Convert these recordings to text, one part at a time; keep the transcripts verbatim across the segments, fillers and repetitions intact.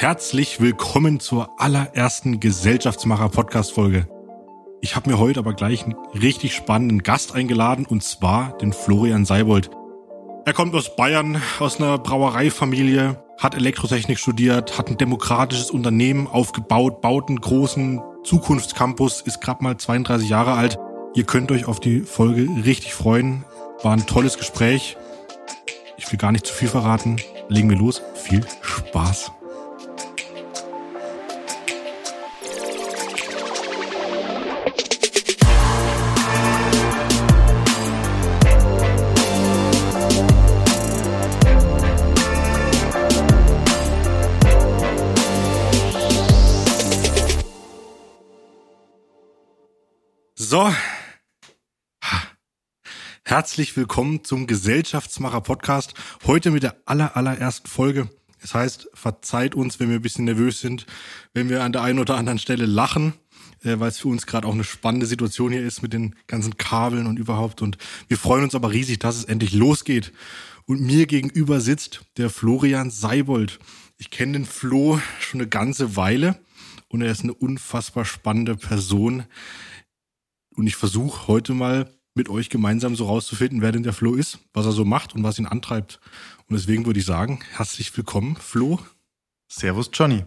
Herzlich willkommen zur allerersten Gesellschaftsmacher-Podcast-Folge. Ich habe mir heute aber gleich einen richtig spannenden Gast eingeladen, und zwar den Florian Seibold. Er kommt aus Bayern, aus einer Brauereifamilie, hat Elektrotechnik studiert, hat ein demokratisches Unternehmen aufgebaut, baut einen großen Zukunftscampus, ist gerade mal zweiunddreißig Jahre alt. Ihr könnt euch auf die Folge richtig freuen. War ein tolles Gespräch. Ich will gar nicht zu viel verraten. Legen wir los. Viel Spaß. So, herzlich willkommen zum Gesellschaftsmacher-Podcast. Heute mit der aller, allerersten Folge. Das heißt, verzeiht uns, wenn wir ein bisschen nervös sind, wenn wir an der einen oder anderen Stelle lachen, weil es für uns gerade auch eine spannende Situation hier ist mit den ganzen Kabeln und überhaupt. Und wir freuen uns aber riesig, dass es endlich losgeht. Und mir gegenüber sitzt der Florian Seibold. Ich kenne den Flo schon eine ganze Weile und er ist eine unfassbar spannende Person. Und ich versuche heute mal mit euch gemeinsam so rauszufinden, wer denn der Flo ist, was er so macht und was ihn antreibt. Und deswegen würde ich sagen, herzlich willkommen, Flo. Servus, Johnny.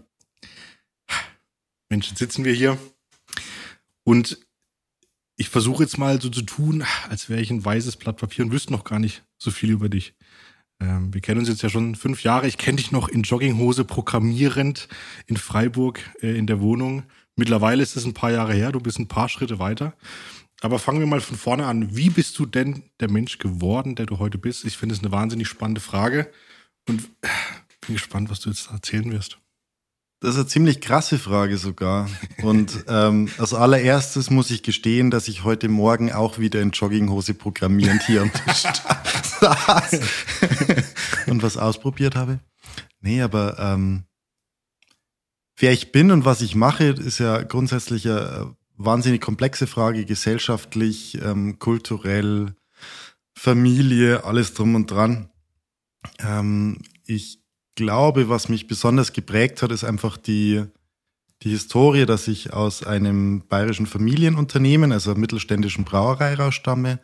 Mensch, jetzt sitzen wir hier. Und ich versuche jetzt mal so zu tun, als wäre ich ein weißes Blatt Papier und wüsste noch gar nicht so viel über dich. Wir kennen uns jetzt ja schon fünf Jahre. Ich kenne dich noch in Jogginghose programmierend in Freiburg in der Wohnung. Mittlerweile ist es ein paar Jahre her, du bist ein paar Schritte weiter. Aber fangen wir mal von vorne an. Wie bist du denn der Mensch geworden, der du heute bist? Ich finde es eine wahnsinnig spannende Frage und bin gespannt, was du jetzt erzählen wirst. Das ist eine ziemlich krasse Frage sogar. Und ähm, als allererstes muss ich gestehen, dass ich heute Morgen auch wieder in Jogginghose programmierend hier am Tisch saß und was ausprobiert habe. Nee, aber ähm, wer ich bin und was ich mache, ist ja grundsätzlich eine wahnsinnig komplexe Frage, gesellschaftlich, ähm, kulturell, Familie, alles drum und dran. Ähm, ich glaube, was mich besonders geprägt hat, ist einfach die, die Historie, dass ich aus einem bayerischen Familienunternehmen, also einer mittelständischen Brauerei rausstamme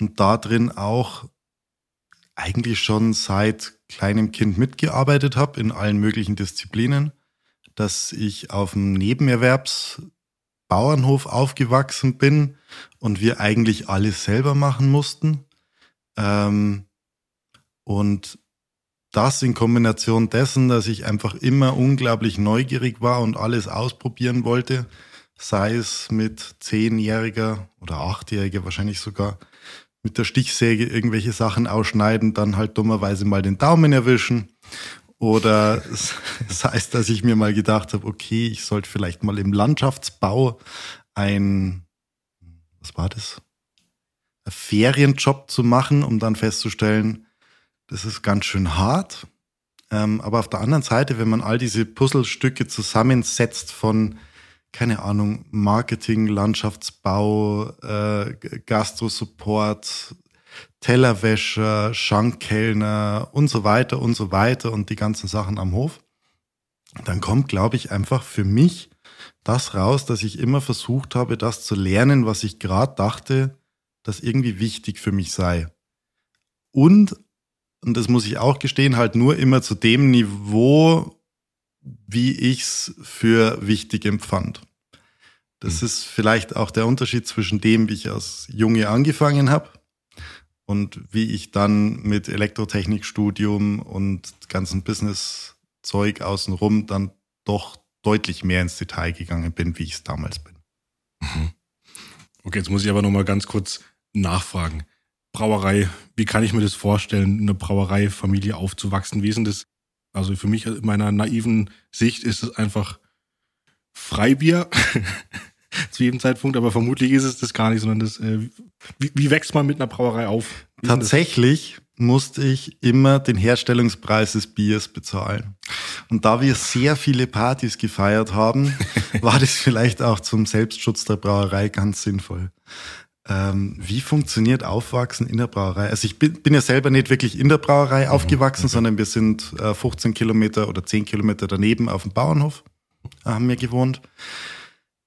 und da drin auch eigentlich schon seit kleinem Kind mitgearbeitet habe in allen möglichen Disziplinen, dass ich auf einem Nebenerwerbsbauernhof aufgewachsen bin und wir eigentlich alles selber machen mussten. Ähm, und das in Kombination dessen, dass ich einfach immer unglaublich neugierig war und alles ausprobieren wollte, sei es mit zehnjähriger oder achtjähriger wahrscheinlich sogar, mit der Stichsäge irgendwelche Sachen ausschneiden, dann halt dummerweise mal den Daumen erwischen. Oder sei es, dass ich mir mal gedacht habe, okay, ich sollte vielleicht mal im Landschaftsbau ein, was war das? Ein Ferienjob zu machen, um dann festzustellen, das ist ganz schön hart, aber auf der anderen Seite, wenn man all diese Puzzlestücke zusammensetzt von, keine Ahnung, Marketing, Landschaftsbau, Gastrosupport, Tellerwäscher, Schankkellner und so weiter und so weiter und die ganzen Sachen am Hof, dann kommt, glaube ich, einfach für mich das raus, dass ich immer versucht habe, das zu lernen, was ich gerade dachte, das irgendwie wichtig für mich sei. Und Und das muss ich auch gestehen, halt nur immer zu dem Niveau, wie ich es für wichtig empfand. Das mhm. ist vielleicht auch der Unterschied zwischen dem, wie ich als Junge angefangen habe und wie ich dann mit Elektrotechnikstudium und ganzen Business-Zeug außenrum dann doch deutlich mehr ins Detail gegangen bin, wie ich es damals bin. Mhm. Okay, jetzt muss ich aber nochmal ganz kurz nachfragen. Brauerei, wie kann ich mir das vorstellen, eine Brauereifamilie aufzuwachsen? Wie ist denn das? Also für mich, in meiner naiven Sicht, ist es einfach Freibier zu jedem Zeitpunkt, aber vermutlich ist es das gar nicht, sondern das, äh, wie, wie wächst man mit einer Brauerei auf? Wie Tatsächlich musste ich immer den Herstellungspreis des Biers bezahlen. Und da wir sehr viele Partys gefeiert haben, war das vielleicht auch zum Selbstschutz der Brauerei ganz sinnvoll. Ähm, wie funktioniert Aufwachsen in der Brauerei? Also ich bin, bin ja selber nicht wirklich in der Brauerei mhm. aufgewachsen, okay. sondern wir sind äh, fünfzehn Kilometer oder zehn Kilometer daneben auf dem Bauernhof, äh, haben wir gewohnt.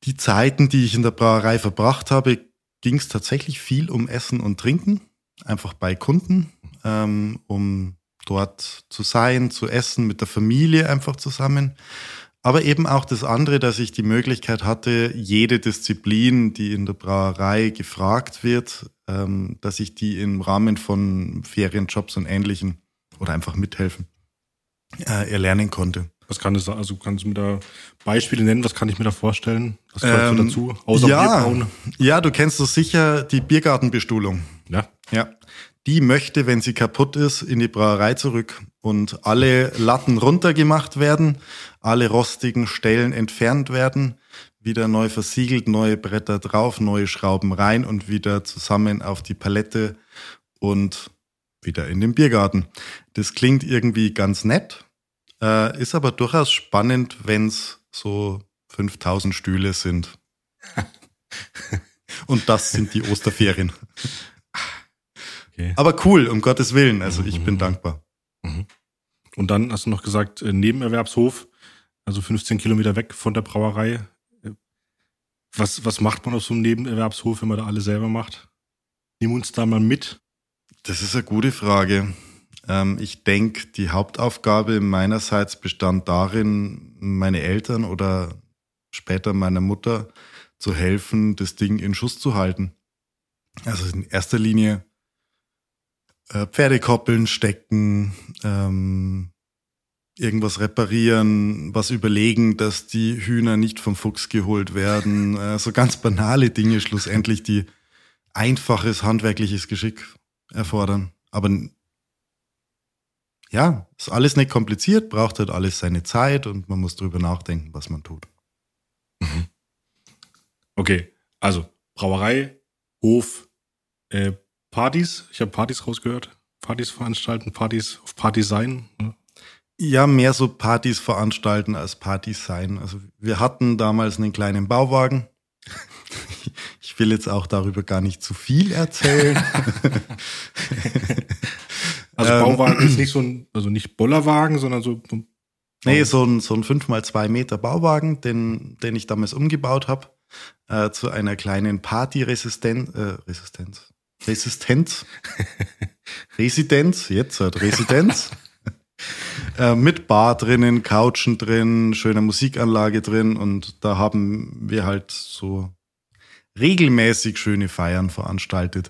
Die Zeiten, die ich in der Brauerei verbracht habe, ging es tatsächlich viel um Essen und Trinken, einfach bei Kunden, ähm, um dort zu sein, zu essen, mit der Familie einfach zusammen. Aber eben auch das andere, dass ich die Möglichkeit hatte, jede Disziplin, die in der Brauerei gefragt wird, ähm, dass ich die im Rahmen von Ferienjobs und Ähnlichem oder einfach mithelfen äh, erlernen konnte. Was kann das sein? Also kannst du mir da Beispiele nennen? Was kann ich mir da vorstellen? Was gehört ähm, dazu? Außer ja, Bierbrauen? Ja, du kennst das sicher, die Biergartenbestuhlung. Ja. Ja. Die möchte, wenn sie kaputt ist, in die Brauerei zurück und alle Latten runtergemacht werden, alle rostigen Stellen entfernt werden, wieder neu versiegelt, neue Bretter drauf, neue Schrauben rein und wieder zusammen auf die Palette und wieder in den Biergarten. Das klingt irgendwie ganz nett, äh, ist aber durchaus spannend, wenn es so fünftausend Stühle sind. Und das sind die Osterferien. Okay. Aber cool, um Gottes Willen. Also ich mhm. bin dankbar. Mhm. Und dann hast du noch gesagt, Nebenerwerbshof, also fünfzehn Kilometer weg von der Brauerei. Was, was macht man auf so einem Nebenerwerbshof, wenn man da alles selber macht? Nimm uns da mal mit. Das ist eine gute Frage. Ähm, ich denke, die Hauptaufgabe meinerseits bestand darin, meine Eltern oder später meiner Mutter zu helfen, das Ding in Schuss zu halten. Also in erster Linie Pferdekoppeln stecken, ähm, irgendwas reparieren, was überlegen, dass die Hühner nicht vom Fuchs geholt werden. Äh, so ganz banale Dinge schlussendlich, die einfaches handwerkliches Geschick erfordern. Aber ja, ist alles nicht kompliziert, braucht halt alles seine Zeit und man muss drüber nachdenken, was man tut. Okay, also Brauerei, Hof, äh, Partys, ich habe Partys rausgehört. Partys veranstalten, Partys auf Partys sein. Ne? Ja, mehr so Partys veranstalten als Partys sein. Also wir hatten damals einen kleinen Bauwagen. Ich will jetzt auch darüber gar nicht zu viel erzählen. Also Bauwagen ist nicht so ein, also nicht Bollerwagen, sondern so ein Nee, so ein, so ein fünf mal zwei Meter Bauwagen, den, den ich damals umgebaut habe, äh, zu einer kleinen Party-Resistenz. Äh, Resistenz. Resistenz, Residenz, jetzt halt Residenz, äh, mit Bar drinnen, Couchen drin, schöner Musikanlage drin und da haben wir halt so regelmäßig schöne Feiern veranstaltet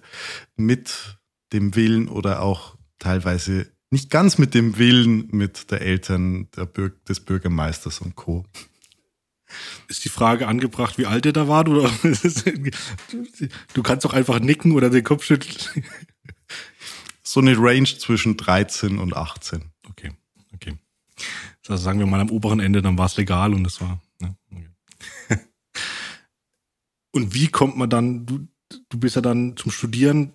mit dem Willen oder auch teilweise nicht ganz mit dem Willen mit der Eltern der Bürg- des Bürgermeisters und Co. Ist die Frage angebracht, wie alt er da war? Oder? Du kannst doch einfach nicken oder den Kopf schütteln. So eine Range zwischen dreizehn und achtzehn. Okay, okay. Also sagen wir mal am oberen Ende, dann war es legal und das war. Ne? Okay. Und wie kommt man dann? Du, du bist ja dann zum Studieren,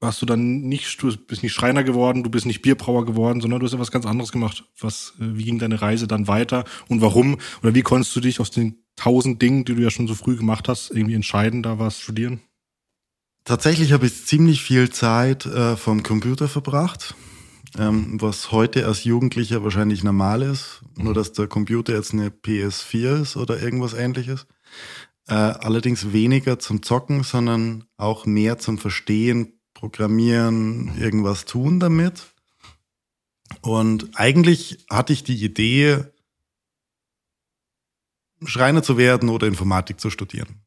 hast du dann nicht, du bist nicht Schreiner geworden, du bist nicht Bierbrauer geworden, sondern du hast ja was ganz anderes gemacht. Was, wie ging deine Reise dann weiter und warum? Oder wie konntest du dich aus den tausend Dingen, die du ja schon so früh gemacht hast, irgendwie entscheiden, da was studieren? Tatsächlich habe ich ziemlich viel Zeit äh, vom Computer verbracht, ähm, was heute als Jugendlicher wahrscheinlich normal ist, mhm. nur dass der Computer jetzt eine P S vier ist oder irgendwas Ähnliches. Äh, allerdings weniger zum Zocken, sondern auch mehr zum Verstehen, Programmieren, irgendwas tun damit. Und eigentlich hatte ich die Idee, Schreiner zu werden oder Informatik zu studieren.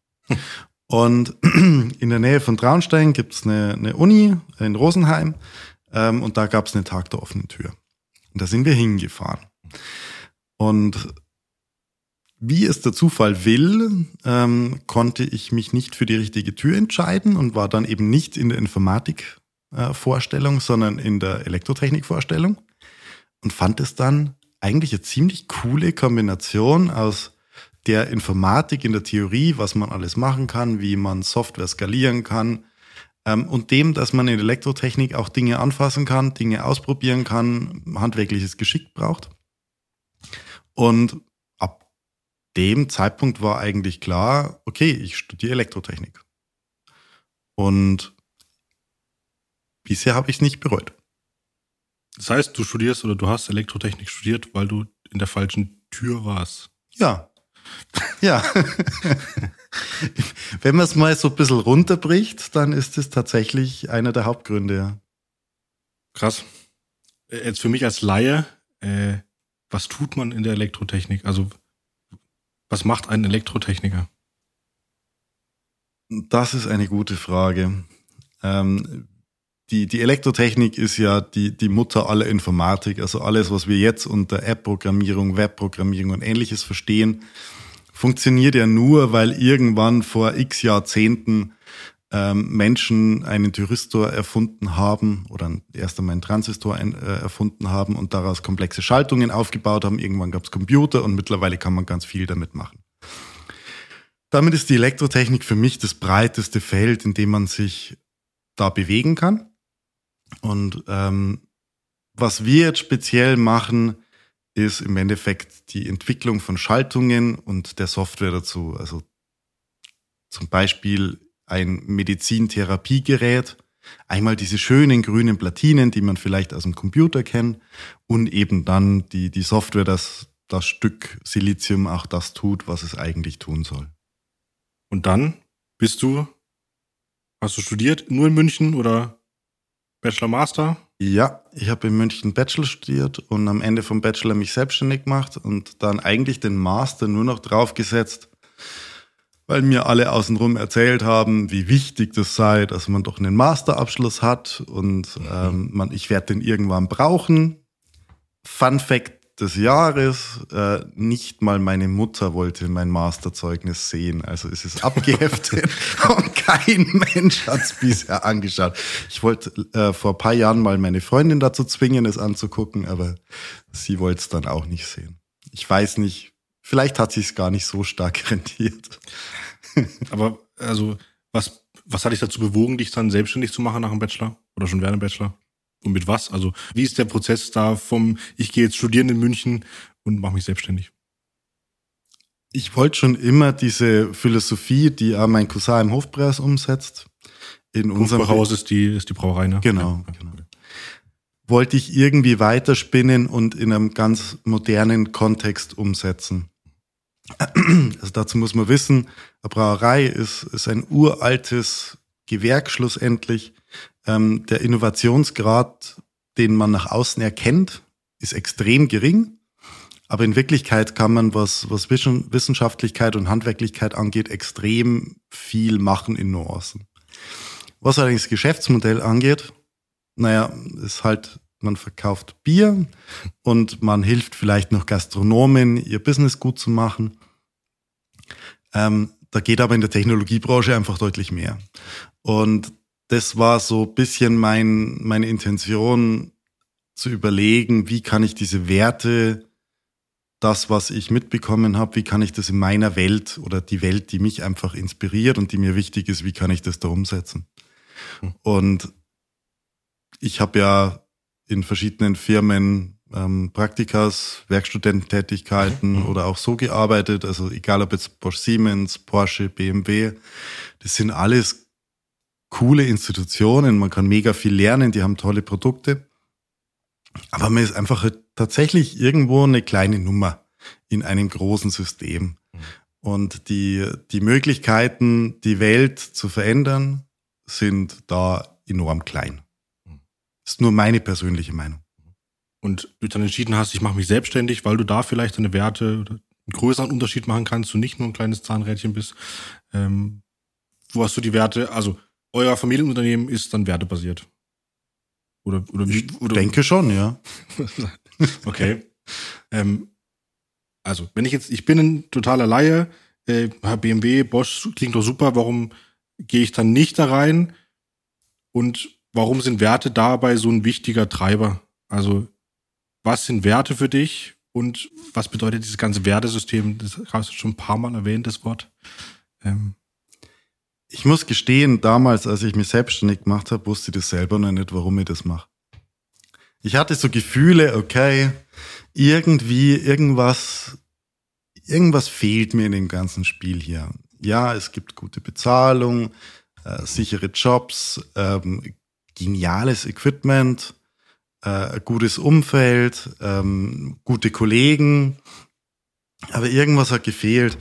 Und in der Nähe von Traunstein gibt es eine, eine Uni in Rosenheim ähm, und da gab es einen Tag der offenen Tür. Und da sind wir hingefahren. Und wie es der Zufall will, ähm, konnte ich mich nicht für die richtige Tür entscheiden und war dann eben nicht in der Informatik-Vorstellung, äh, sondern in der Elektrotechnik-Vorstellung und fand es dann eigentlich eine ziemlich coole Kombination aus der Informatik in der Theorie, was man alles machen kann, wie man Software skalieren kann ähm, und dem, dass man in der Elektrotechnik auch Dinge anfassen kann, Dinge ausprobieren kann, handwerkliches Geschick braucht. Und dem Zeitpunkt war eigentlich klar, okay, ich studiere Elektrotechnik. Und bisher habe ich es nicht bereut. Das heißt, du studierst oder du hast Elektrotechnik studiert, weil du in der falschen Tür warst. Ja. Ja. Wenn man es mal so ein bisschen runterbricht, dann ist es tatsächlich einer der Hauptgründe, ja. Krass. Jetzt für mich als Laie, äh, was tut man in der Elektrotechnik? Also, was macht ein Elektrotechniker? Das ist eine gute Frage. Ähm, die, die Elektrotechnik ist ja die, die Mutter aller Informatik. Also alles, was wir jetzt unter App-Programmierung, Web-Programmierung und Ähnliches verstehen, funktioniert ja nur, weil irgendwann vor x Jahrzehnten ähm, Menschen einen Thyristor erfunden haben oder erst einmal einen Transistor ein, äh, erfunden haben und daraus komplexe Schaltungen aufgebaut haben. Irgendwann gab es Computer und mittlerweile kann man ganz viel damit machen. Damit ist die Elektrotechnik für mich das breiteste Feld, in dem man sich da bewegen kann. Und ähm, was wir jetzt speziell machen, ist im Endeffekt die Entwicklung von Schaltungen und der Software dazu. Also zum Beispiel ein Medizintherapiegerät, einmal diese schönen grünen Platinen, die man vielleicht aus dem Computer kennt, und eben dann die, die Software, dass das Stück Silizium auch das tut, was es eigentlich tun soll. Und dann bist du, hast du studiert, nur in München oder Bachelor, Master? Ja, ich habe in München Bachelor studiert und am Ende vom Bachelor mich selbstständig gemacht und dann eigentlich den Master nur noch draufgesetzt, weil mir alle außenrum erzählt haben, wie wichtig das sei, dass man doch einen Masterabschluss hat und mhm. ähm, man, ich werde den irgendwann brauchen. Fun Fact des Jahres, äh, nicht mal meine Mutter wollte mein Masterzeugnis sehen, also ist es abgeheftet und kein Mensch hat es bisher angeschaut. Ich wollte äh, vor ein paar Jahren mal meine Freundin dazu zwingen, es anzugucken, aber sie wollte es dann auch nicht sehen. Ich weiß nicht, vielleicht hat sie es gar nicht so stark rentiert. Aber also, was, was hat dich dazu bewogen, dich dann selbstständig zu machen nach dem Bachelor oder schon während dem Bachelor? Und mit was? Also, wie ist der Prozess da vom, ich gehe jetzt studieren in München und mache mich selbstständig? Ich wollte schon immer diese Philosophie, die auch mein Cousin im Hofbräuhaus umsetzt. In unserem Haus ist die, ist die Brauerei, ne? Genau, ja, genau. Wollte ich irgendwie weiterspinnen und in einem ganz modernen Kontext umsetzen. Also dazu muss man wissen, eine Brauerei ist, ist ein uraltes Gewerk schlussendlich. Ähm, der Innovationsgrad, den man nach außen erkennt, ist extrem gering. Aber in Wirklichkeit kann man, was, was Wissenschaftlichkeit und Handwerklichkeit angeht, extrem viel machen in Nuancen. Was allerdings das Geschäftsmodell angeht, naja, ist halt, man verkauft Bier und man hilft vielleicht noch Gastronomen, ihr Business gut zu machen. Ähm, da geht aber in der Technologiebranche einfach deutlich mehr. Und das war so ein bisschen mein, meine Intention, zu überlegen, wie kann ich diese Werte, das, was ich mitbekommen habe, wie kann ich das in meiner Welt oder die Welt, die mich einfach inspiriert und die mir wichtig ist, wie kann ich das da umsetzen? Und ich habe ja in verschiedenen Firmen ähm, Praktikas, Werkstudententätigkeiten mhm. oder auch so gearbeitet. Also egal ob jetzt Bosch, Siemens, Porsche, B M W, das sind alles coole Institutionen. Man kann mega viel lernen, die haben tolle Produkte. Aber man ist einfach tatsächlich irgendwo eine kleine Nummer in einem großen System. Mhm. Und die, die Möglichkeiten, die Welt zu verändern, sind da enorm klein. Das ist nur meine persönliche Meinung. Und du dann entschieden hast, ich mache mich selbstständig, weil du da vielleicht deine Werte oder einen größeren Unterschied machen kannst und nicht nur ein kleines Zahnrädchen bist. Ähm, wo hast du die Werte? Also euer Familienunternehmen ist dann wertebasiert? Oder, oder wie? Ich oder, denke schon, ja. Okay. ähm, also, wenn ich jetzt, ich bin ein totaler Laie, äh, B M W, Bosch, klingt doch super, warum gehe ich dann nicht da rein? Und warum sind Werte dabei so ein wichtiger Treiber? Also, was sind Werte für dich und was bedeutet dieses ganze Wertesystem? Das hast du schon ein paar Mal erwähnt, das Wort. Ähm. Ich muss gestehen, damals, als ich mich selbstständig gemacht habe, wusste ich das selber noch nicht, warum ich das mache. Ich hatte so Gefühle, okay, irgendwie, irgendwas, irgendwas fehlt mir in dem ganzen Spiel hier. Ja, es gibt gute Bezahlung, äh, sichere Jobs, ähm, geniales Equipment, äh, gutes Umfeld, ähm, gute Kollegen. Aber irgendwas hat gefehlt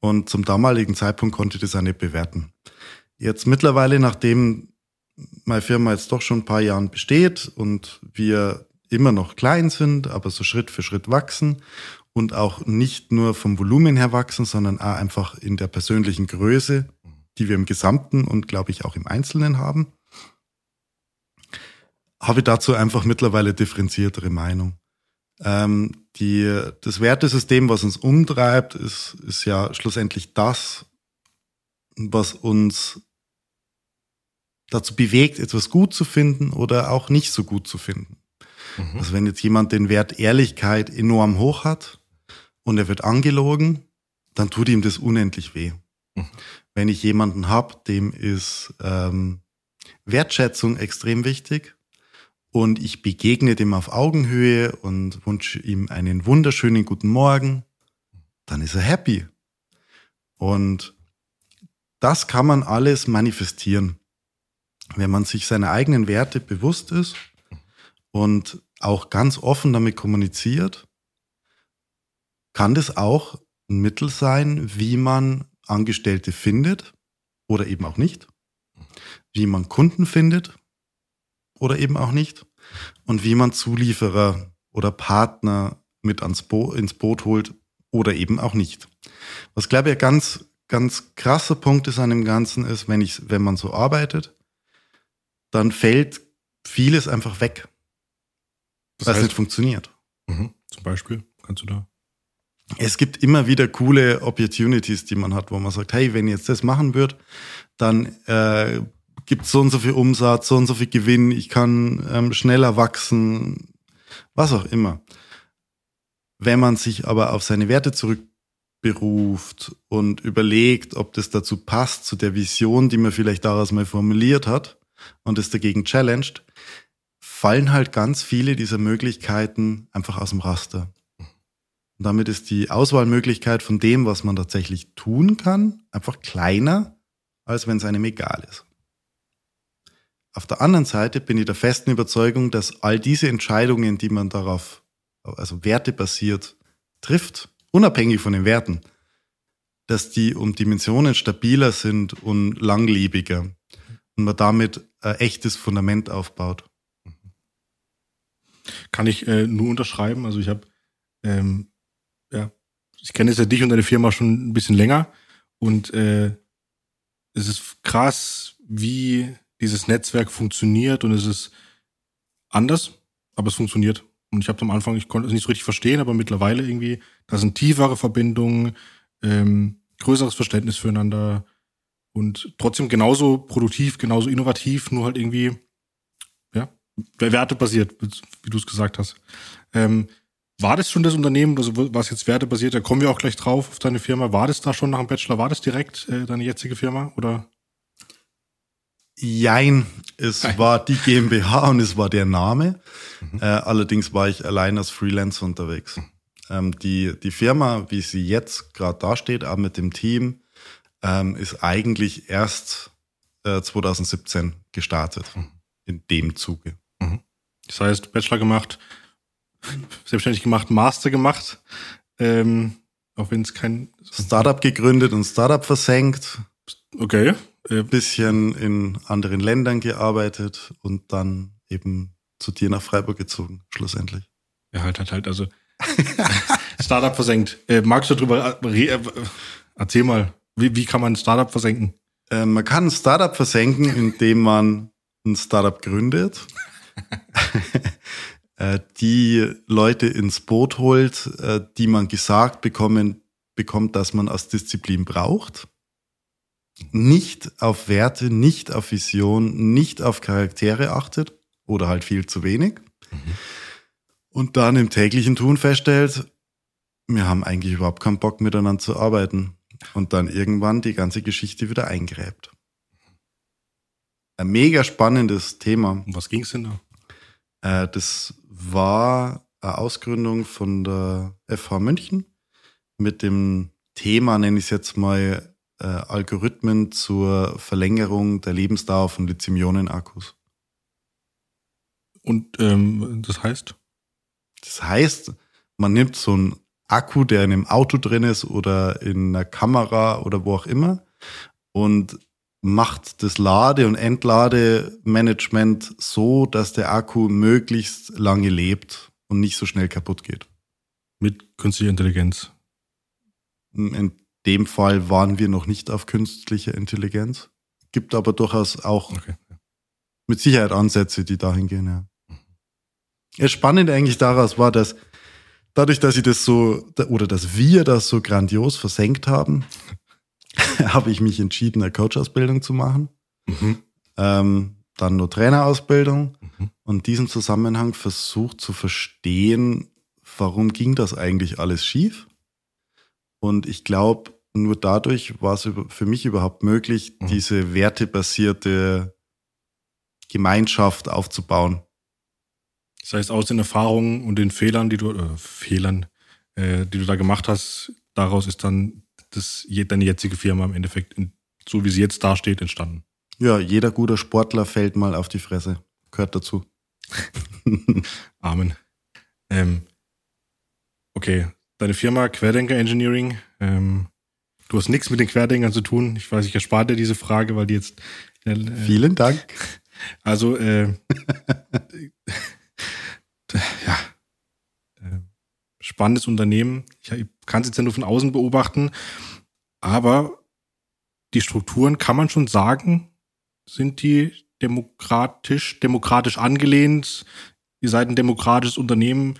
und zum damaligen Zeitpunkt konnte ich das auch nicht bewerten. Jetzt mittlerweile, nachdem meine Firma jetzt doch schon ein paar Jahren besteht und wir immer noch klein sind, aber so Schritt für Schritt wachsen und auch nicht nur vom Volumen her wachsen, sondern auch einfach in der persönlichen Größe, die wir im Gesamten und glaube ich auch im Einzelnen haben, habe ich dazu einfach mittlerweile differenziertere Meinung. Ähm, die, das Wertesystem, was uns umtreibt, ist, ist ja schlussendlich das, was uns dazu bewegt, etwas gut zu finden oder auch nicht so gut zu finden. Mhm. Also wenn jetzt jemand den Wert Ehrlichkeit enorm hoch hat und er wird angelogen, dann tut ihm das unendlich weh. Mhm. Wenn ich jemanden habe, dem ist ähm, Wertschätzung extrem wichtig und ich begegne dem auf Augenhöhe und wünsche ihm einen wunderschönen guten Morgen, dann ist er happy. Und das kann man alles manifestieren, wenn man sich seiner eigenen Werte bewusst ist und auch ganz offen damit kommuniziert, kann das auch ein Mittel sein, wie man Angestellte findet oder eben auch nicht, wie man Kunden findet oder eben auch nicht und wie man Zulieferer oder Partner mit ans Bo- ins Boot holt oder eben auch nicht. Was, glaube ich, ein ganz, ganz krasser Punkt ist an dem Ganzen ist, wenn ich, wenn man so arbeitet, dann fällt vieles einfach weg, das weil heißt, es nicht funktioniert. Mhm. Zum Beispiel, kannst du da? Es gibt immer wieder coole Opportunities, die man hat, wo man sagt, hey, wenn ich jetzt das machen würde, dann äh, gibt es so und so viel Umsatz, so und so viel Gewinn, ich kann ähm, schneller wachsen, was auch immer. Wenn man sich aber auf seine Werte zurückberuft und überlegt, ob das dazu passt, zu der Vision, die man vielleicht daraus mal formuliert hat, und ist dagegen challenged, fallen halt ganz viele dieser Möglichkeiten einfach aus dem Raster. Und damit ist die Auswahlmöglichkeit von dem, was man tatsächlich tun kann, einfach kleiner, als wenn es einem egal ist. Auf der anderen Seite bin ich der festen Überzeugung, dass all diese Entscheidungen, die man darauf, also wertebasiert, trifft, unabhängig von den Werten, dass die um Dimensionen stabiler sind und langlebiger. Und man damit ein echtes Fundament aufbaut. Kann ich äh, nur unterschreiben. Also ich habe, ähm, ja, ich kenne jetzt ja dich und deine Firma schon ein bisschen länger und äh, es ist krass, wie dieses Netzwerk funktioniert und es ist anders, aber es funktioniert. Und ich habe am Anfang, ich konnte es nicht so richtig verstehen, aber mittlerweile irgendwie, da sind tiefere Verbindungen, ähm, größeres Verständnis füreinander, und trotzdem genauso produktiv, genauso innovativ, nur halt irgendwie, ja, wertebasiert, wie du es gesagt hast. Ähm, war das schon das Unternehmen, also was jetzt wertebasiert, da kommen wir auch gleich drauf auf deine Firma, war das da schon nach dem Bachelor, war das direkt äh, deine jetzige Firma, oder? Jein, es Nein. war die GmbH und es war der Name. Mhm. Äh, allerdings war ich allein als Freelancer unterwegs. Mhm. Ähm, die, die Firma, wie sie jetzt gerade dasteht, aber mit dem Team, Ähm, ist eigentlich erst äh, zwanzig siebzehn gestartet, mhm. in dem Zuge. Mhm. Das heißt, Bachelor gemacht, selbstständig gemacht, Master gemacht, ähm, auch wenn es kein... Startup gegründet und Startup versenkt. Okay. Äh, bisschen in anderen Ländern gearbeitet und dann eben zu dir nach Freiburg gezogen, schlussendlich. Ja, halt, halt, halt, also Startup versenkt. Äh, magst du darüber re- äh, erzähl mal. Wie, wie kann man ein Startup versenken? Äh, man kann ein Startup versenken, indem man ein Startup gründet, äh, die Leute ins Boot holt, äh, die man gesagt bekommen, bekommt, dass man als Disziplin braucht. Nicht auf Werte, nicht auf Vision, nicht auf Charaktere achtet oder halt viel zu wenig. Mhm. Und dann im täglichen Tun feststellt, wir haben eigentlich überhaupt keinen Bock, miteinander zu arbeiten. Und dann irgendwann die ganze Geschichte wieder eingräbt. Ein mega spannendes Thema. Um was ging es denn da? Äh, das war eine Ausgründung von der F H München mit dem Thema, nenne ich es jetzt mal, äh, Algorithmen zur Verlängerung der Lebensdauer von Lithium-Ionen-Akkus. Und ähm, das heißt? Das heißt, man nimmt so einen Akku, der in einem Auto drin ist oder in einer Kamera oder wo auch immer, und macht das Lade- und Entlademanagement so, dass der Akku möglichst lange lebt und nicht so schnell kaputt geht. Mit künstlicher Intelligenz? In dem Fall waren wir noch nicht auf künstlicher Intelligenz. Gibt aber durchaus auch okay. mit Sicherheit Ansätze, die dahin gehen. Ja. Das Spannende eigentlich daraus war, dass dadurch, dass ich das so, oder dass wir das so grandios versenkt haben, habe ich mich entschieden, eine Coach-Ausbildung zu machen. Mhm. Ähm, dann nur Trainerausbildung. Mhm. Und in diesem Zusammenhang versucht zu verstehen, warum ging das eigentlich alles schief? Und ich glaube, nur dadurch war es für mich überhaupt möglich, mhm. diese wertebasierte Gemeinschaft aufzubauen. Das heißt, aus den Erfahrungen und den Fehlern, die du, äh, Fehlern, äh, die du da gemacht hast, daraus ist dann das, deine jetzige Firma im Endeffekt, in, so wie sie jetzt dasteht, entstanden. Ja, jeder gute Sportler fällt mal auf die Fresse. Gehört dazu. Amen. Ähm, okay, deine Firma Querdenker Engineering. Ähm, du hast nichts mit den Querdenkern zu tun. Ich weiß, ich erspare dir diese Frage, weil die jetzt... Äh, Vielen Dank. Also, äh, ja, spannendes Unternehmen. Ich kann es jetzt ja nur von außen beobachten, aber die Strukturen, kann man schon sagen, sind die demokratisch, demokratisch angelehnt. Ihr seid ein demokratisches Unternehmen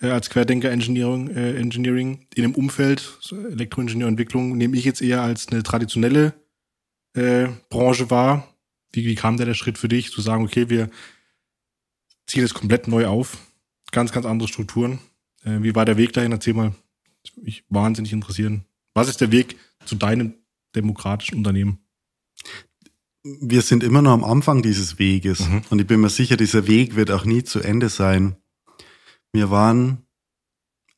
äh, als Querdenker Engineering, äh, Engineering in einem Umfeld, so Elektroingenieurentwicklung, nehme ich jetzt eher als eine traditionelle äh, Branche wahr. Wie, wie kam da der Schritt für dich, zu sagen, okay, wir ziehen das komplett neu auf? Ganz, ganz andere Strukturen. Äh, wie war der Weg dahin? Erzähl mal. Das würde mich wahnsinnig interessieren. Was ist der Weg zu deinem demokratischen Unternehmen? Wir sind immer noch am Anfang dieses Weges. Mhm. Und ich bin mir sicher, dieser Weg wird auch nie zu Ende sein. Wir waren,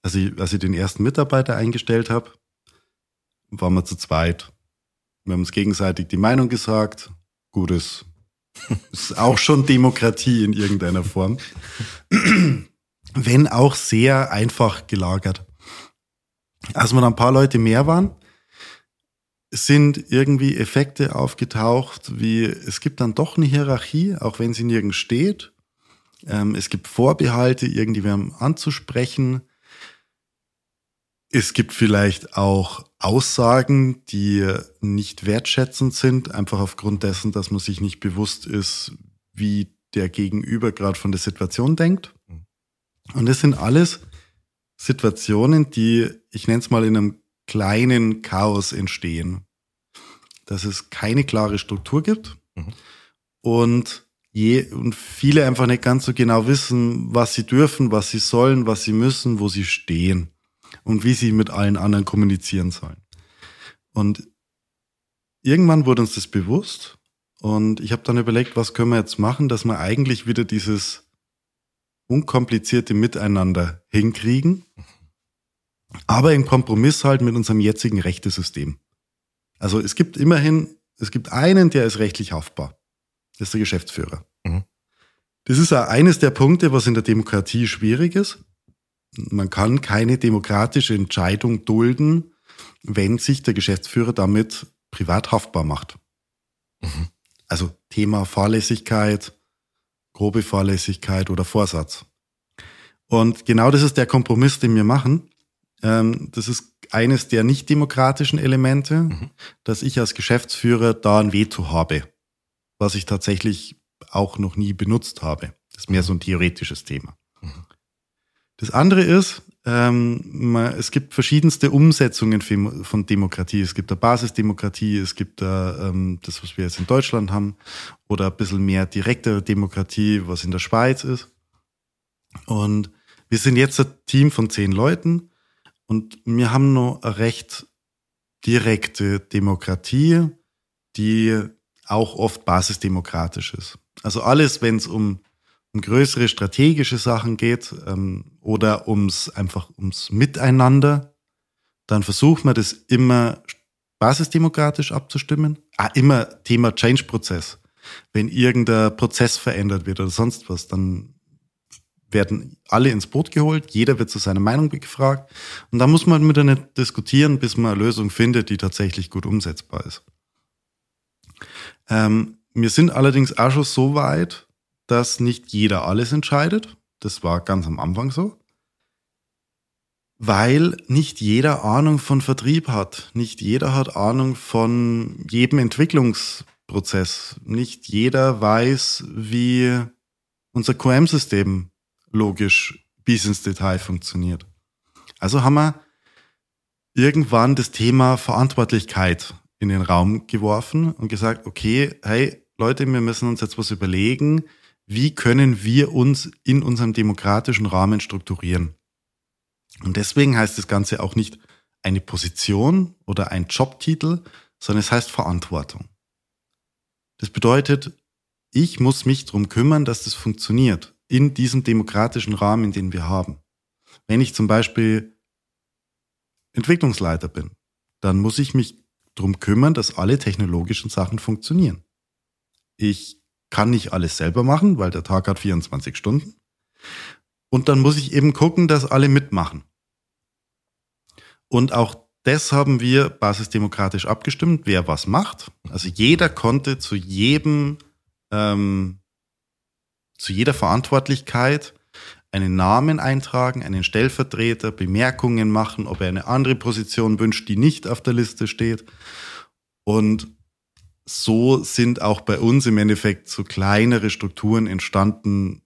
als ich, als ich den ersten Mitarbeiter eingestellt habe, waren wir zu zweit. Wir haben uns gegenseitig die Meinung gesagt. Gutes. Ist auch schon Demokratie in irgendeiner Form. Wenn auch sehr einfach gelagert. Als wir dann ein paar Leute mehr waren, sind irgendwie Effekte aufgetaucht, wie es gibt dann doch eine Hierarchie, auch wenn sie nirgends steht. Es gibt Vorbehalte, irgendjemandem anzusprechen. Es gibt vielleicht auch Aussagen, die nicht wertschätzend sind, einfach aufgrund dessen, dass man sich nicht bewusst ist, wie der Gegenüber gerade von der Situation denkt. Und das sind alles Situationen, die, ich nenne es mal, in einem kleinen Chaos entstehen. Dass es keine klare Struktur gibt mhm. und, je, und viele einfach nicht ganz so genau wissen, was sie dürfen, was sie sollen, was sie müssen, wo sie stehen. Und wie sie mit allen anderen kommunizieren sollen. Und irgendwann wurde uns das bewusst. Und ich habe dann überlegt, was können wir jetzt machen, dass wir eigentlich wieder dieses unkomplizierte Miteinander hinkriegen. Aber im Kompromiss halt mit unserem jetzigen Rechtesystem. Also es gibt immerhin, es gibt einen, der ist rechtlich haftbar. Das ist der Geschäftsführer. Mhm. Das ist auch eines der Punkte, was in der Demokratie schwierig ist. Man kann keine demokratische Entscheidung dulden, wenn sich der Geschäftsführer damit privat haftbar macht. Mhm. Also Thema Fahrlässigkeit, grobe Fahrlässigkeit oder Vorsatz. Und genau das ist der Kompromiss, den wir machen. Das ist eines der nicht demokratischen Elemente, mhm. dass ich als Geschäftsführer da ein Veto habe, was ich tatsächlich auch noch nie benutzt habe. Das ist mehr so ein theoretisches Thema. Mhm. Das andere ist, ähm, es gibt verschiedenste Umsetzungen von Demokratie. Es gibt eine Basisdemokratie, es gibt ähm, das, was wir jetzt in Deutschland haben, oder ein bisschen mehr direkte Demokratie, was in der Schweiz ist. Und wir sind jetzt ein Team von zehn Leuten und wir haben noch eine recht direkte Demokratie, die auch oft basisdemokratisch ist. Also alles, wenn es um größere strategische Sachen geht ähm, oder ums einfach ums Miteinander, dann versucht man das immer basisdemokratisch abzustimmen. Ah, immer Thema Change-Prozess. Wenn irgendein Prozess verändert wird oder sonst was, dann werden alle ins Boot geholt, jeder wird zu seiner Meinung befragt und da muss man miteinander diskutieren, bis man eine Lösung findet, die tatsächlich gut umsetzbar ist. Ähm, wir sind allerdings auch schon so weit, dass nicht jeder alles entscheidet. Das war ganz am Anfang so. Weil nicht jeder Ahnung von Vertrieb hat, nicht jeder hat Ahnung von jedem Entwicklungsprozess, nicht jeder weiß, wie unser Q M-System logisch bis ins Detail funktioniert. Also haben wir irgendwann das Thema Verantwortlichkeit in den Raum geworfen und gesagt, okay, hey Leute, wir müssen uns jetzt was überlegen, wie können wir uns in unserem demokratischen Rahmen strukturieren. Und deswegen heißt das Ganze auch nicht eine Position oder ein Jobtitel, sondern es heißt Verantwortung. Das bedeutet, ich muss mich darum kümmern, dass das funktioniert, in diesem demokratischen Rahmen, den wir haben. Wenn ich zum Beispiel Entwicklungsleiter bin, dann muss ich mich darum kümmern, dass alle technologischen Sachen funktionieren. Ich kann nicht alles selber machen, weil der Tag hat vierundzwanzig Stunden. Und dann muss ich eben gucken, dass alle mitmachen. Und auch das haben wir basisdemokratisch abgestimmt, wer was macht. Also jeder konnte zu jedem, ähm, zu jeder Verantwortlichkeit einen Namen eintragen, einen Stellvertreter, Bemerkungen machen, ob er eine andere Position wünscht, die nicht auf der Liste steht. Und so sind auch bei uns im Endeffekt so kleinere Strukturen entstanden,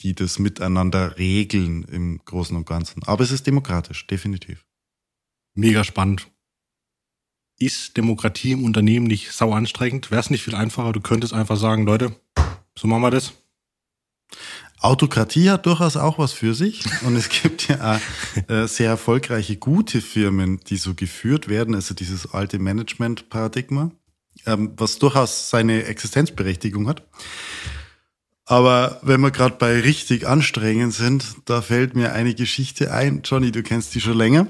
die das miteinander regeln im Großen und Ganzen. Aber es ist demokratisch, definitiv. Mega spannend. Ist Demokratie im Unternehmen nicht sau anstrengend? Wäre es nicht viel einfacher? Du könntest einfach sagen, Leute, so machen wir das. Autokratie hat durchaus auch was für sich. Und es gibt ja auch sehr erfolgreiche, gute Firmen, die so geführt werden. Also dieses alte Management-Paradigma, was durchaus seine Existenzberechtigung hat. Aber wenn wir gerade bei richtig anstrengend sind, da fällt mir eine Geschichte ein. Johnny, du kennst die schon länger.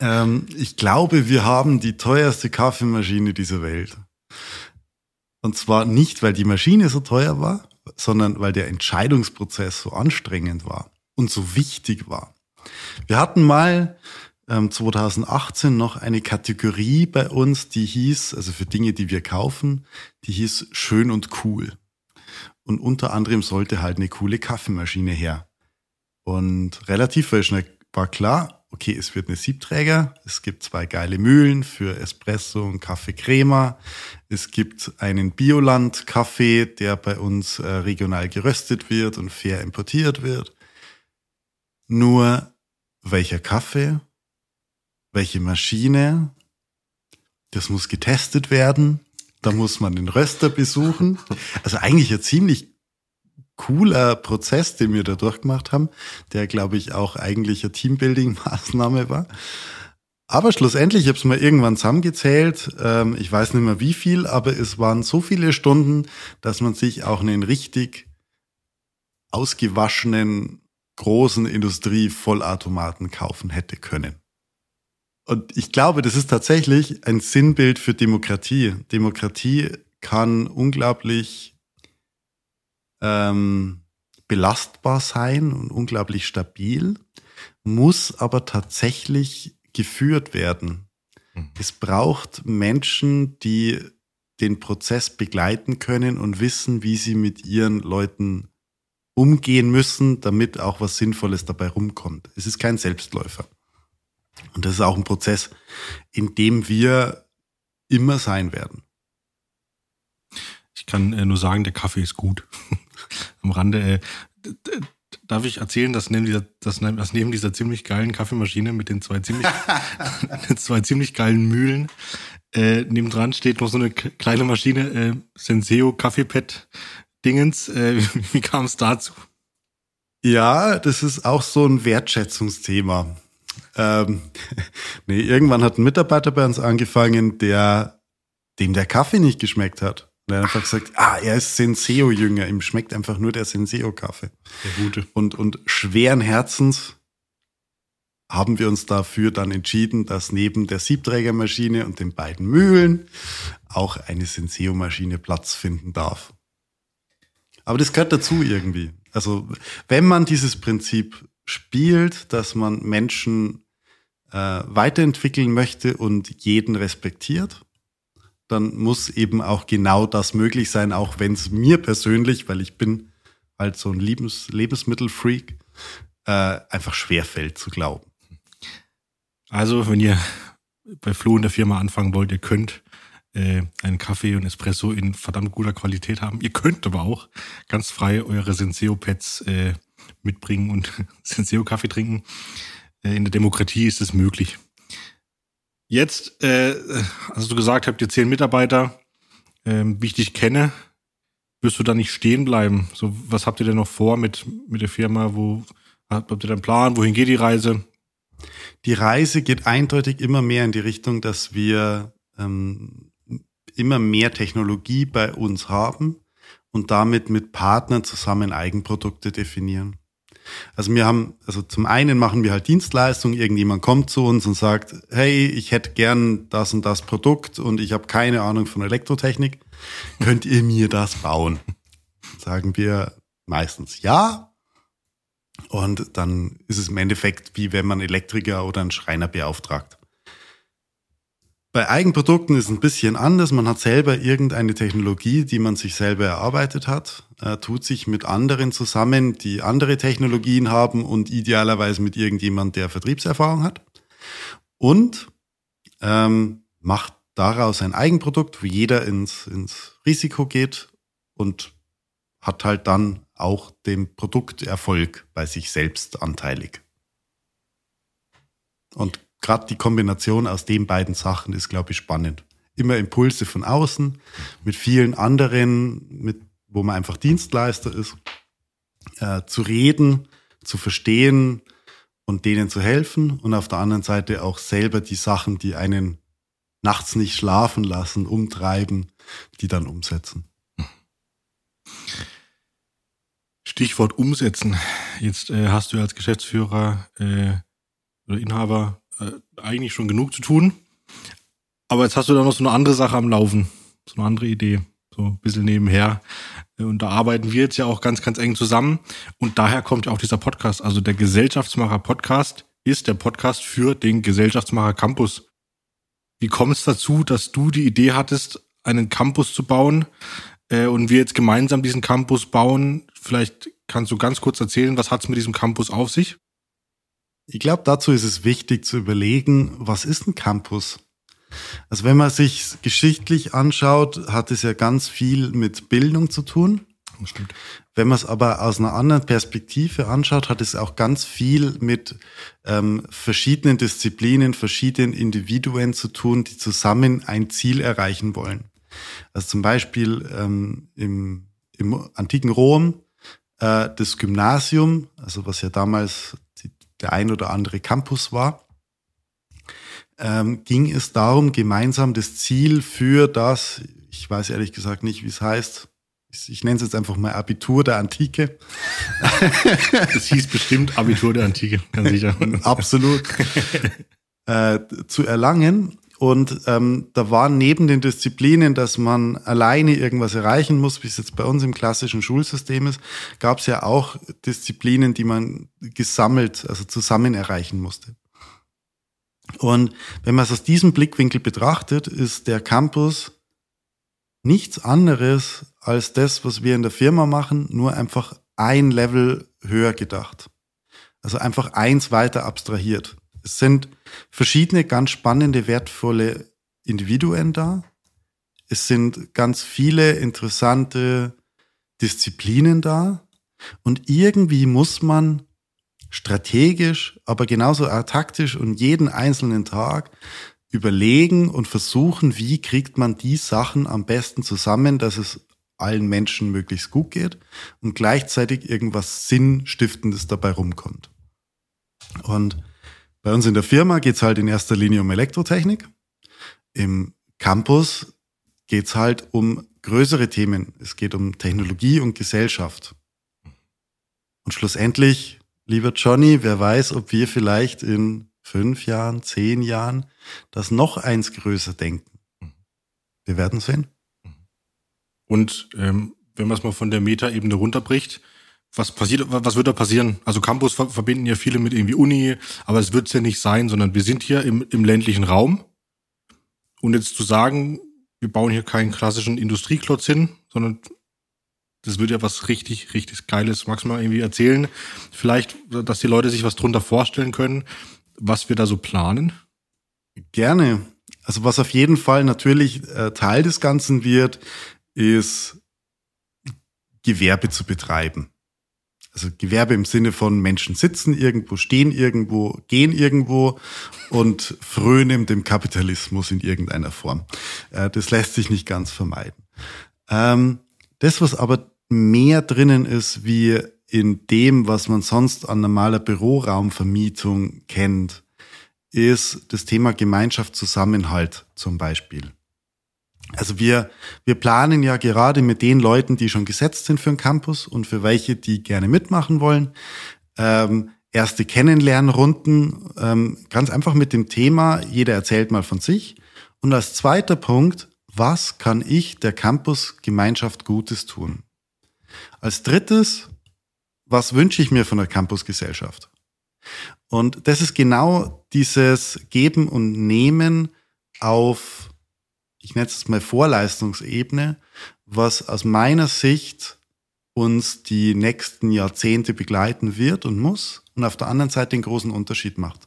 Ähm, ich glaube, wir haben die teuerste Kaffeemaschine dieser Welt. Und zwar nicht, weil die Maschine so teuer war, sondern weil der Entscheidungsprozess so anstrengend war und so wichtig war. Wir hatten mal ähm, zweitausendachtzehn noch eine Kategorie bei uns, die hieß, also für Dinge, die wir kaufen, die hieß schön und cool. Und unter anderem sollte halt eine coole Kaffeemaschine her. Und relativ schnell war klar, okay, es wird eine Siebträger, es gibt zwei geile Mühlen für Espresso und Kaffeecrema, es gibt einen Bioland-Kaffee, der bei uns äh, regional geröstet wird und fair importiert wird. Nur welcher Kaffee, welche Maschine, das muss getestet werden. Da muss man den Röster besuchen. Also eigentlich ein ziemlich cooler Prozess, den wir da durchgemacht haben, der, glaube ich, auch eigentlich eine Teambuilding-Maßnahme war. Aber schlussendlich, ich habe es mal irgendwann zusammengezählt, ich weiß nicht mehr wie viel, aber es waren so viele Stunden, dass man sich auch einen richtig ausgewaschenen, großen Industrie-Vollautomaten kaufen hätte können. Und ich glaube, das ist tatsächlich ein Sinnbild für Demokratie. Demokratie kann unglaublich ähm, belastbar sein und unglaublich stabil, muss aber tatsächlich geführt werden. Mhm. Es braucht Menschen, die den Prozess begleiten können und wissen, wie sie mit ihren Leuten umgehen müssen, damit auch was Sinnvolles dabei rumkommt. Es ist kein Selbstläufer. Und das ist auch ein Prozess, in dem wir immer sein werden. Ich kann äh, nur sagen, der Kaffee ist gut. Am Rande, äh, d- d- darf ich erzählen, dass neben dieser, dass, dass neben dieser ziemlich geilen Kaffeemaschine mit den zwei ziemlich, den zwei ziemlich geilen Mühlen, äh, nebendran steht noch so eine k- kleine Maschine, äh, Senseo Kaffeepad-Dingens. Äh, wie kam es dazu? Ja, das ist auch so ein Wertschätzungsthema. Ähm, nee, irgendwann hat ein Mitarbeiter bei uns angefangen, der, dem der Kaffee nicht geschmeckt hat. Und er hat einfach gesagt, ah, er ist Senseo-Jünger, ihm schmeckt einfach nur der Senseo-Kaffee. Der gute. Und, und schweren Herzens haben wir uns dafür dann entschieden, dass neben der Siebträgermaschine und den beiden Mühlen auch eine Senseo-Maschine Platz finden darf. Aber das gehört dazu irgendwie. Also wenn man dieses Prinzip spielt, dass man Menschen äh, weiterentwickeln möchte und jeden respektiert, dann muss eben auch genau das möglich sein, auch wenn es mir persönlich, weil ich bin halt so ein Lebens- Lebensmittelfreak, äh, einfach schwerfällt zu glauben. Also wenn ihr bei Flo in der Firma anfangen wollt, ihr könnt äh, einen Kaffee und Espresso in verdammt guter Qualität haben. Ihr könnt aber auch ganz frei eure Senseo-Pads äh, mitbringen und Senseo-Kaffee trinken. Äh, in der Demokratie ist es möglich. Jetzt, äh, als du gesagt hast, ihr zehn Mitarbeiter, äh, wie ich dich kenne, wirst du da nicht stehen bleiben. So, was habt ihr denn noch vor mit, mit der Firma? Wo habt ihr denn einen Plan? Wohin geht die Reise? Die Reise geht eindeutig immer mehr in die Richtung, dass wir ähm, immer mehr Technologie bei uns haben und damit mit Partnern zusammen Eigenprodukte definieren. Also wir haben, also zum einen machen wir halt Dienstleistungen, irgendjemand kommt zu uns und sagt, hey, ich hätte gern das und das Produkt und ich habe keine Ahnung von Elektrotechnik, könnt ihr mir das bauen? Sagen wir meistens ja. Und dann ist es im Endeffekt wie wenn man Elektriker oder einen Schreiner beauftragt. Bei Eigenprodukten ist es ein bisschen anders. Man hat selber irgendeine Technologie, die man sich selber erarbeitet hat, äh, tut sich mit anderen zusammen, die andere Technologien haben und idealerweise mit irgendjemand, der Vertriebserfahrung hat und ähm, macht daraus ein Eigenprodukt, wo jeder ins, ins Risiko geht und hat halt dann auch den Produkterfolg bei sich selbst anteilig. Und gerade die Kombination aus den beiden Sachen ist, glaube ich, spannend. Immer Impulse von außen, mit vielen anderen, mit, wo man einfach Dienstleister ist, äh, zu reden, zu verstehen und denen zu helfen. Und auf der anderen Seite auch selber die Sachen, die einen nachts nicht schlafen lassen, umtreiben, die dann umsetzen. Stichwort umsetzen. Jetzt äh, hast du als Geschäftsführer äh, oder Inhaber eigentlich schon genug zu tun. Aber jetzt hast du da noch so eine andere Sache am Laufen. So eine andere Idee. So ein bisschen nebenher. Und da arbeiten wir jetzt ja auch ganz, ganz eng zusammen. Und daher kommt ja auch dieser Podcast. Also der Gesellschaftsmacher-Podcast ist der Podcast für den Gesellschaftsmacher-Campus. Wie kommt es dazu, dass du die Idee hattest, einen Campus zu bauen äh, und wir jetzt gemeinsam diesen Campus bauen? Vielleicht kannst du ganz kurz erzählen, was hat es mit diesem Campus auf sich? Ich glaube, dazu ist es wichtig zu überlegen, was ist ein Campus? Also wenn man sich geschichtlich anschaut, hat es ja ganz viel mit Bildung zu tun. Stimmt. Wenn man es aber aus einer anderen Perspektive anschaut, hat es auch ganz viel mit ähm, verschiedenen Disziplinen, verschiedenen Individuen zu tun, die zusammen ein Ziel erreichen wollen. Also zum Beispiel ähm, im, im antiken Rom äh, das Gymnasium, also was ja damals die der ein oder andere Campus war, ähm, ging es darum, gemeinsam das Ziel für das, ich weiß ehrlich gesagt nicht, wie es heißt, ich, ich nenne es jetzt einfach mal Abitur der Antike. Es hieß bestimmt Abitur der Antike, ganz sicher. Absolut. äh, zu erlangen. Und ähm, da waren neben den Disziplinen, dass man alleine irgendwas erreichen muss, wie es jetzt bei uns im klassischen Schulsystem ist, gab es ja auch Disziplinen, die man gesammelt, also zusammen erreichen musste. Und wenn man es aus diesem Blickwinkel betrachtet, ist der Campus nichts anderes als das, was wir in der Firma machen, nur einfach ein Level höher gedacht. Also einfach eins weiter abstrahiert. Es sind verschiedene ganz spannende, wertvolle Individuen da. Es sind ganz viele interessante Disziplinen da. Und irgendwie muss man strategisch, aber genauso auch taktisch und jeden einzelnen Tag überlegen und versuchen, wie kriegt man die Sachen am besten zusammen, dass es allen Menschen möglichst gut geht und gleichzeitig irgendwas Sinnstiftendes dabei rumkommt. Und bei uns in der Firma geht's halt in erster Linie um Elektrotechnik. Im Campus geht's halt um größere Themen. Es geht um Technologie und Gesellschaft. Und schlussendlich, lieber Johnny, wer weiß, ob wir vielleicht in fünf Jahren, zehn Jahren das noch eins größer denken. Wir werden es sehen. Und ähm, wenn man es mal von der Meta-Ebene runterbricht, was passiert, was wird da passieren? Also Campus ver- verbinden ja viele mit irgendwie Uni, aber es wird es ja nicht sein, sondern wir sind hier im, im ländlichen Raum. Und jetzt zu sagen, wir bauen hier keinen klassischen Industrieklotz hin, sondern das wird ja was richtig, richtig Geiles. Magst du mal irgendwie erzählen? Vielleicht, dass die Leute sich was drunter vorstellen können, was wir da so planen? Gerne. Also was auf jeden Fall natürlich äh, Teil des Ganzen wird, ist Gewerbe zu betreiben. Also Gewerbe im Sinne von Menschen sitzen irgendwo, stehen irgendwo, gehen irgendwo und frönen dem Kapitalismus in irgendeiner Form. Das lässt sich nicht ganz vermeiden. Das, was aber mehr drinnen ist, wie in dem, was man sonst an normaler Büroraumvermietung kennt, ist das Thema Gemeinschaftszusammenhalt zum Beispiel. Also wir, wir planen ja gerade mit den Leuten, die schon gesetzt sind für einen Campus und für welche, die gerne mitmachen wollen, ähm, erste Kennenlernrunden, ähm, ganz einfach mit dem Thema, jeder erzählt mal von sich. Und als zweiter Punkt, was kann ich der Campus-Gemeinschaft Gutes tun? Als drittes, was wünsche ich mir von der Campus-Gesellschaft? Und das ist genau dieses Geben und Nehmen auf, ich nenne es mal Vorleistungsebene, was aus meiner Sicht uns die nächsten Jahrzehnte begleiten wird und muss und auf der anderen Seite den großen Unterschied macht.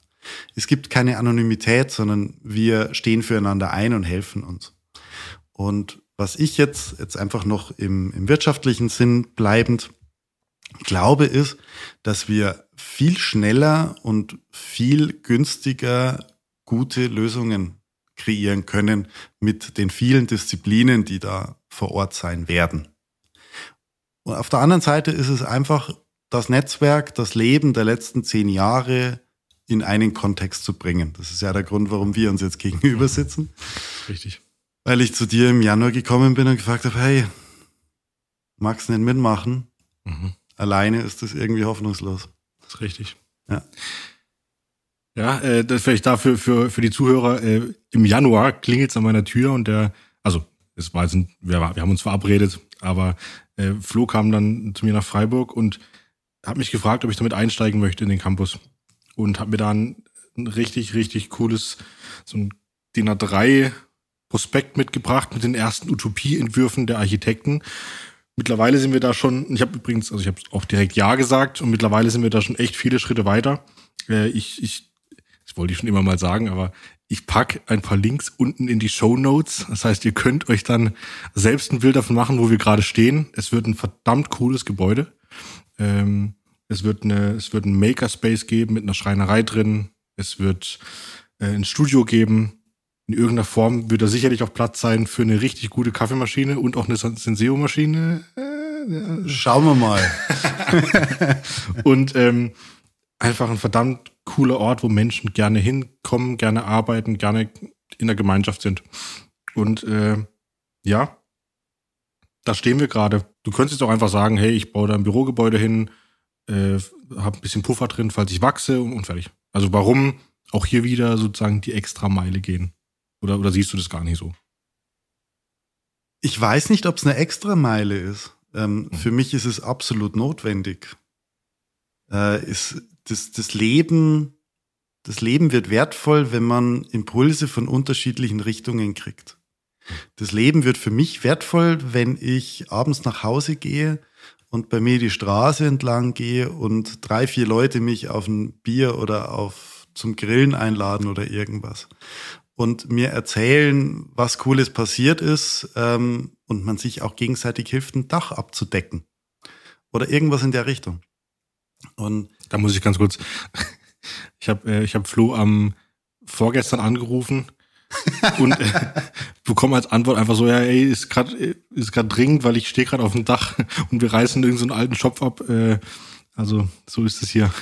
Es gibt keine Anonymität, sondern wir stehen füreinander ein und helfen uns. Und was ich jetzt, jetzt einfach noch im, im wirtschaftlichen Sinn bleibend glaube, ist, dass wir viel schneller und viel günstiger gute Lösungen kreieren können mit den vielen Disziplinen, die da vor Ort sein werden. Und auf der anderen Seite ist es einfach das Netzwerk, das Leben der letzten zehn Jahre in einen Kontext zu bringen. Das ist ja der Grund, warum wir uns jetzt gegenüber sitzen. Richtig. Weil ich zu dir im Januar gekommen bin und gefragt habe, hey, magst du nicht mitmachen? Mhm. Alleine ist das irgendwie hoffnungslos. Das ist richtig. Ja. Ja, äh, das vielleicht dafür für für die Zuhörer. Äh, Im Januar klingelt's an meiner Tür und der, also es war jetzt, ein, wir, wir haben uns verabredet, aber äh, Flo kam dann zu mir nach Freiburg und hat mich gefragt, ob ich damit einsteigen möchte in den Campus und hat mir dann ein richtig richtig cooles so ein D I N A drei Prospekt mitgebracht mit den ersten Utopieentwürfen der Architekten. Mittlerweile sind wir da schon. Ich habe übrigens, also ich habe auch direkt ja gesagt und mittlerweile sind wir da schon echt viele Schritte weiter. Äh, ich ich Das wollte ich schon immer mal sagen, aber ich packe ein paar Links unten in die Shownotes. Das heißt, ihr könnt euch dann selbst ein Bild davon machen, wo wir gerade stehen. Es wird ein verdammt cooles Gebäude. Ähm, es wird eine, es wird ein Makerspace geben mit einer Schreinerei drin. Es wird äh, ein Studio geben. In irgendeiner Form wird da sicherlich auch Platz sein für eine richtig gute Kaffeemaschine und auch eine Senseo-Maschine. Äh, ja. Schauen wir mal. Und ähm, einfach ein verdammt cooler Ort, wo Menschen gerne hinkommen, gerne arbeiten, gerne in der Gemeinschaft sind. Und äh, ja, da stehen wir gerade. Du könntest jetzt auch einfach sagen, hey, ich baue da ein Bürogebäude hin, äh, habe ein bisschen Puffer drin, falls ich wachse und, und fertig. Also warum auch hier wieder sozusagen die extra Meile gehen? Oder, oder siehst du das gar nicht so? Ich weiß nicht, ob es eine extra Meile ist. Ähm, mhm. Für mich ist es absolut notwendig. Äh, ist Das, das Leben, das Leben wird wertvoll, wenn man Impulse von unterschiedlichen Richtungen kriegt. Das Leben wird für mich wertvoll, wenn ich abends nach Hause gehe und bei mir die Straße entlang gehe und drei, vier Leute mich auf ein Bier oder auf zum Grillen einladen oder irgendwas und mir erzählen, was Cooles passiert ist, ähm, und man sich auch gegenseitig hilft, ein Dach abzudecken oder irgendwas in der Richtung. Und da muss ich ganz kurz, ich habe äh, ich hab Flo am vorgestern angerufen und äh, bekomme als Antwort einfach so, ja, ey, ist gerade ist gerade dringend, weil ich stehe gerade auf dem Dach und wir reißen irgendeinen so alten Schopf ab. Äh, also so ist es hier.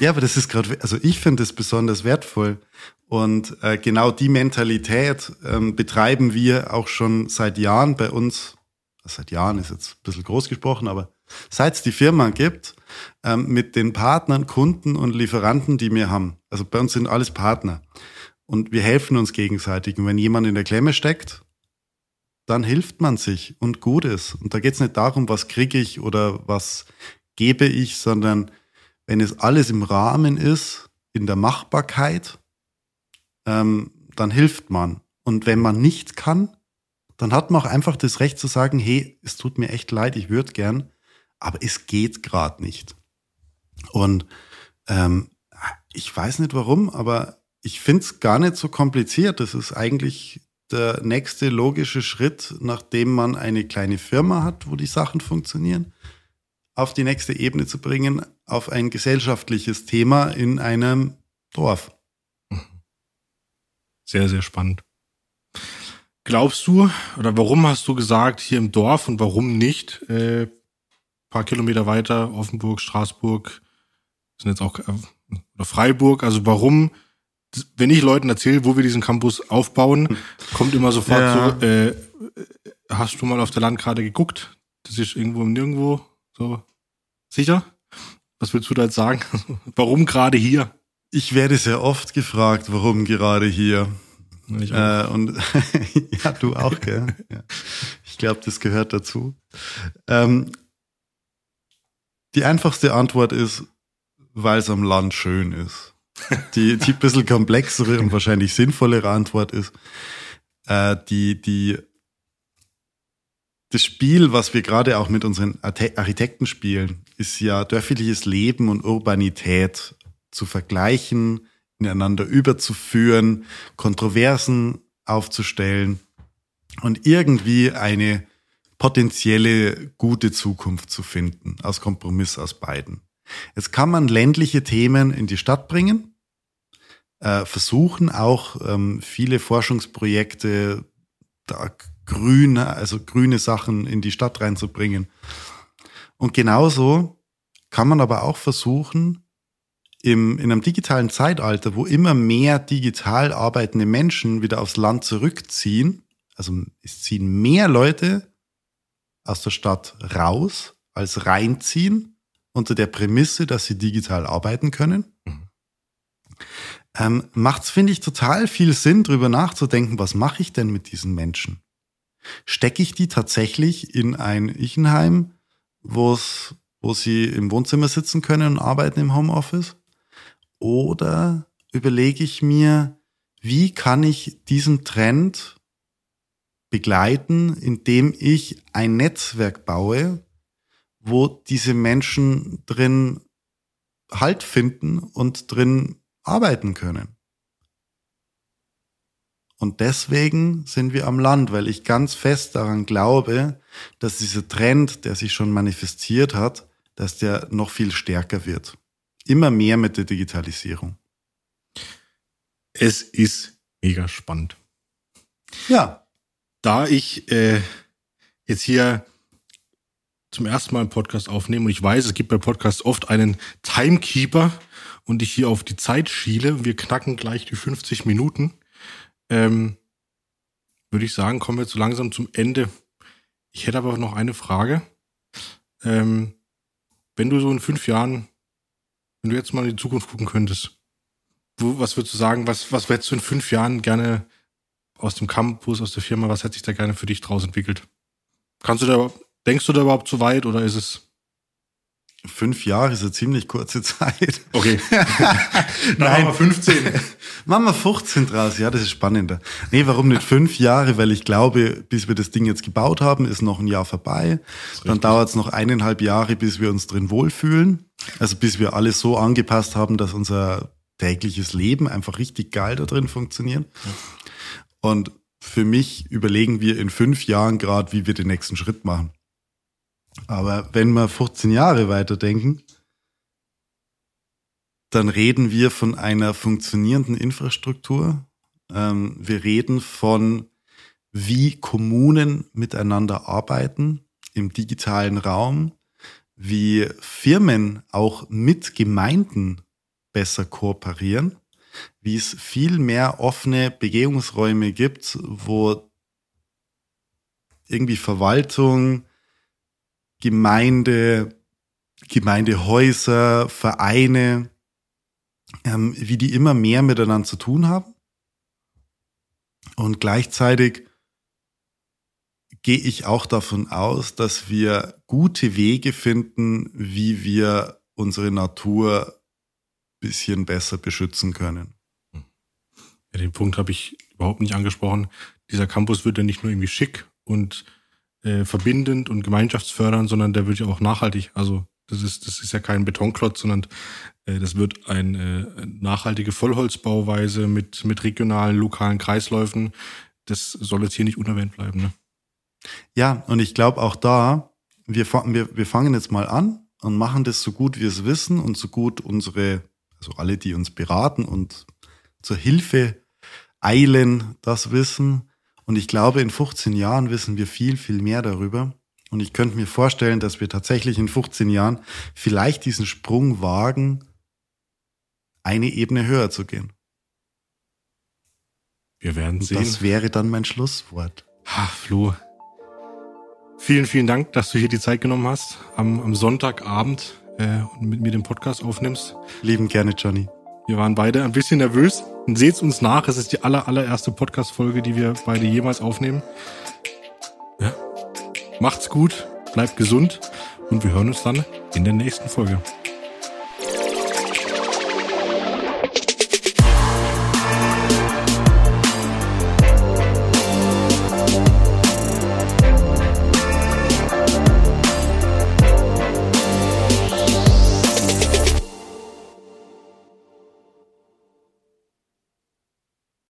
Ja, aber das ist gerade, also ich finde das besonders wertvoll und äh, genau die Mentalität äh, betreiben wir auch schon seit Jahren bei uns. Seit Jahren ist jetzt ein bisschen groß gesprochen, aber Seit es die Firma gibt, ähm, mit den Partnern, Kunden und Lieferanten, die wir haben. Also bei uns sind alles Partner. Und wir helfen uns gegenseitig. Und wenn jemand in der Klemme steckt, dann hilft man sich und gut ist. Und da geht es nicht darum, was kriege ich oder was gebe ich, sondern wenn es alles im Rahmen ist, in der Machbarkeit, ähm, dann hilft man. Und wenn man nicht kann, dann hat man auch einfach das Recht zu sagen, hey, es tut mir echt leid, ich würde gern, aber es geht gerade nicht. Und ähm, ich weiß nicht warum, aber ich finde es gar nicht so kompliziert. Das ist eigentlich der nächste logische Schritt, nachdem man eine kleine Firma hat, wo die Sachen funktionieren, auf die nächste Ebene zu bringen, auf ein gesellschaftliches Thema in einem Dorf. Sehr, sehr spannend. Glaubst du, oder warum hast du gesagt, hier im Dorf und warum nicht? Äh, paar Kilometer weiter, Offenburg, Straßburg, sind jetzt auch, oder Freiburg, also warum? Wenn ich Leuten erzähle, wo wir diesen Campus aufbauen, kommt immer sofort ja. so, äh, hast du mal auf der Landkarte geguckt? Das ist irgendwo im Nirgendwo. So. Sicher? Was willst du da jetzt sagen? Warum gerade hier? Ich werde sehr oft gefragt, warum gerade hier. Ich auch. Äh, und ja, du auch, gell? Ja. Ich glaube, das gehört dazu. Ähm, die einfachste Antwort ist, weil es am Land schön ist. Die, die ein bisschen komplexere und wahrscheinlich sinnvollere Antwort ist, äh, die, die, das Spiel, was wir gerade auch mit unseren Architekten spielen, ist ja dörfliches Leben und Urbanität zu vergleichen, ineinander überzuführen, Kontroversen aufzustellen und irgendwie eine potenzielle gute Zukunft zu finden, als Kompromiss aus beiden. Jetzt kann man ländliche Themen in die Stadt bringen, äh, versuchen auch ähm, viele Forschungsprojekte, da grüne, also grüne Sachen in die Stadt reinzubringen. Und genauso kann man aber auch versuchen, im, in einem digitalen Zeitalter, wo immer mehr digital arbeitende Menschen wieder aufs Land zurückziehen, also es ziehen mehr Leute aus der Stadt raus als reinziehen, unter der Prämisse, dass sie digital arbeiten können, mhm. ähm, macht es, finde ich, total viel Sinn, darüber nachzudenken, was mache ich denn mit diesen Menschen? Stecke ich die tatsächlich in ein Ichenheim, wo sie im Wohnzimmer sitzen können und arbeiten im Homeoffice? Oder überlege ich mir, wie kann ich diesen Trend begleiten, indem ich ein Netzwerk baue, wo diese Menschen drin Halt finden und drin arbeiten können. Und deswegen sind wir am Land, weil ich ganz fest daran glaube, dass dieser Trend, der sich schon manifestiert hat, dass der noch viel stärker wird. Immer mehr mit der Digitalisierung. Es ist mega spannend. Ja. Da ich äh, jetzt hier zum ersten Mal einen Podcast aufnehmen und ich weiß, es gibt bei Podcasts oft einen Timekeeper und ich hier auf die Zeit schiele. Wir knacken gleich die fünfzig Minuten. Ähm, würde ich sagen, kommen wir so langsam zum Ende. Ich hätte aber noch eine Frage. Ähm, wenn du so in fünf Jahren, wenn du jetzt mal in die Zukunft gucken könntest, wo, was würdest du sagen, was, was hättest du in fünf Jahren gerne aus dem Campus, aus der Firma, was hätte sich da gerne für dich draus entwickelt? Kannst du da Denkst du da überhaupt zu weit oder ist es? Fünf Jahre ist eine ziemlich kurze Zeit. Okay. Nein, machen wir fünfzehn. Machen wir fünfzehn draus, ja, das ist spannender. Nee, warum nicht fünf Jahre? Weil ich glaube, bis wir das Ding jetzt gebaut haben, ist noch ein Jahr vorbei. Dann dauert es noch eineinhalb Jahre, bis wir uns drin wohlfühlen. Also bis wir alles so angepasst haben, dass unser tägliches Leben einfach richtig geil da drin funktioniert. Und für mich überlegen wir in fünf Jahren gerade, wie wir den nächsten Schritt machen. Aber wenn wir fünfzehn Jahre weiterdenken, dann reden wir von einer funktionierenden Infrastruktur. Wir reden von, wie Kommunen miteinander arbeiten im digitalen Raum, wie Firmen auch mit Gemeinden besser kooperieren, wie es viel mehr offene Begehungsräume gibt, wo irgendwie Verwaltung, Gemeinde, Gemeindehäuser, Vereine, ähm, wie die immer mehr miteinander zu tun haben. Und gleichzeitig gehe ich auch davon aus, dass wir gute Wege finden, wie wir unsere Natur ein bisschen besser beschützen können. Ja, den Punkt habe ich überhaupt nicht angesprochen. Dieser Campus wird ja nicht nur irgendwie schick und äh, verbindend und gemeinschaftsfördernd, sondern der wird ja auch nachhaltig. Also das ist, das ist ja kein Betonklotz, sondern äh, das wird eine äh, nachhaltige Vollholzbauweise mit, mit regionalen, lokalen Kreisläufen. Das soll jetzt hier nicht unerwähnt bleiben, ne? Ja, und ich glaube auch da, wir, wir, wir fangen jetzt mal an und machen das so gut wir es wissen und so gut unsere, also alle, die uns beraten und zur Hilfe eilen, das wissen. Und ich glaube, in fünfzehn Jahren wissen wir viel, viel mehr darüber. Und ich könnte mir vorstellen, dass wir tatsächlich in fünfzehn Jahren vielleicht diesen Sprung wagen, eine Ebene höher zu gehen. Wir werden sehen. Das wäre dann mein Schlusswort. Ha, Flo. Vielen, vielen Dank, dass du hier die Zeit genommen hast, am, am Sonntagabend äh, und mit mir den Podcast aufnimmst. Lieben gerne, Johnny. Wir waren beide ein bisschen nervös. Seht's uns nach, es ist die aller, allererste Podcast-Folge, die wir beide jemals aufnehmen. Ja. Macht's gut, bleibt gesund und wir hören uns dann in der nächsten Folge.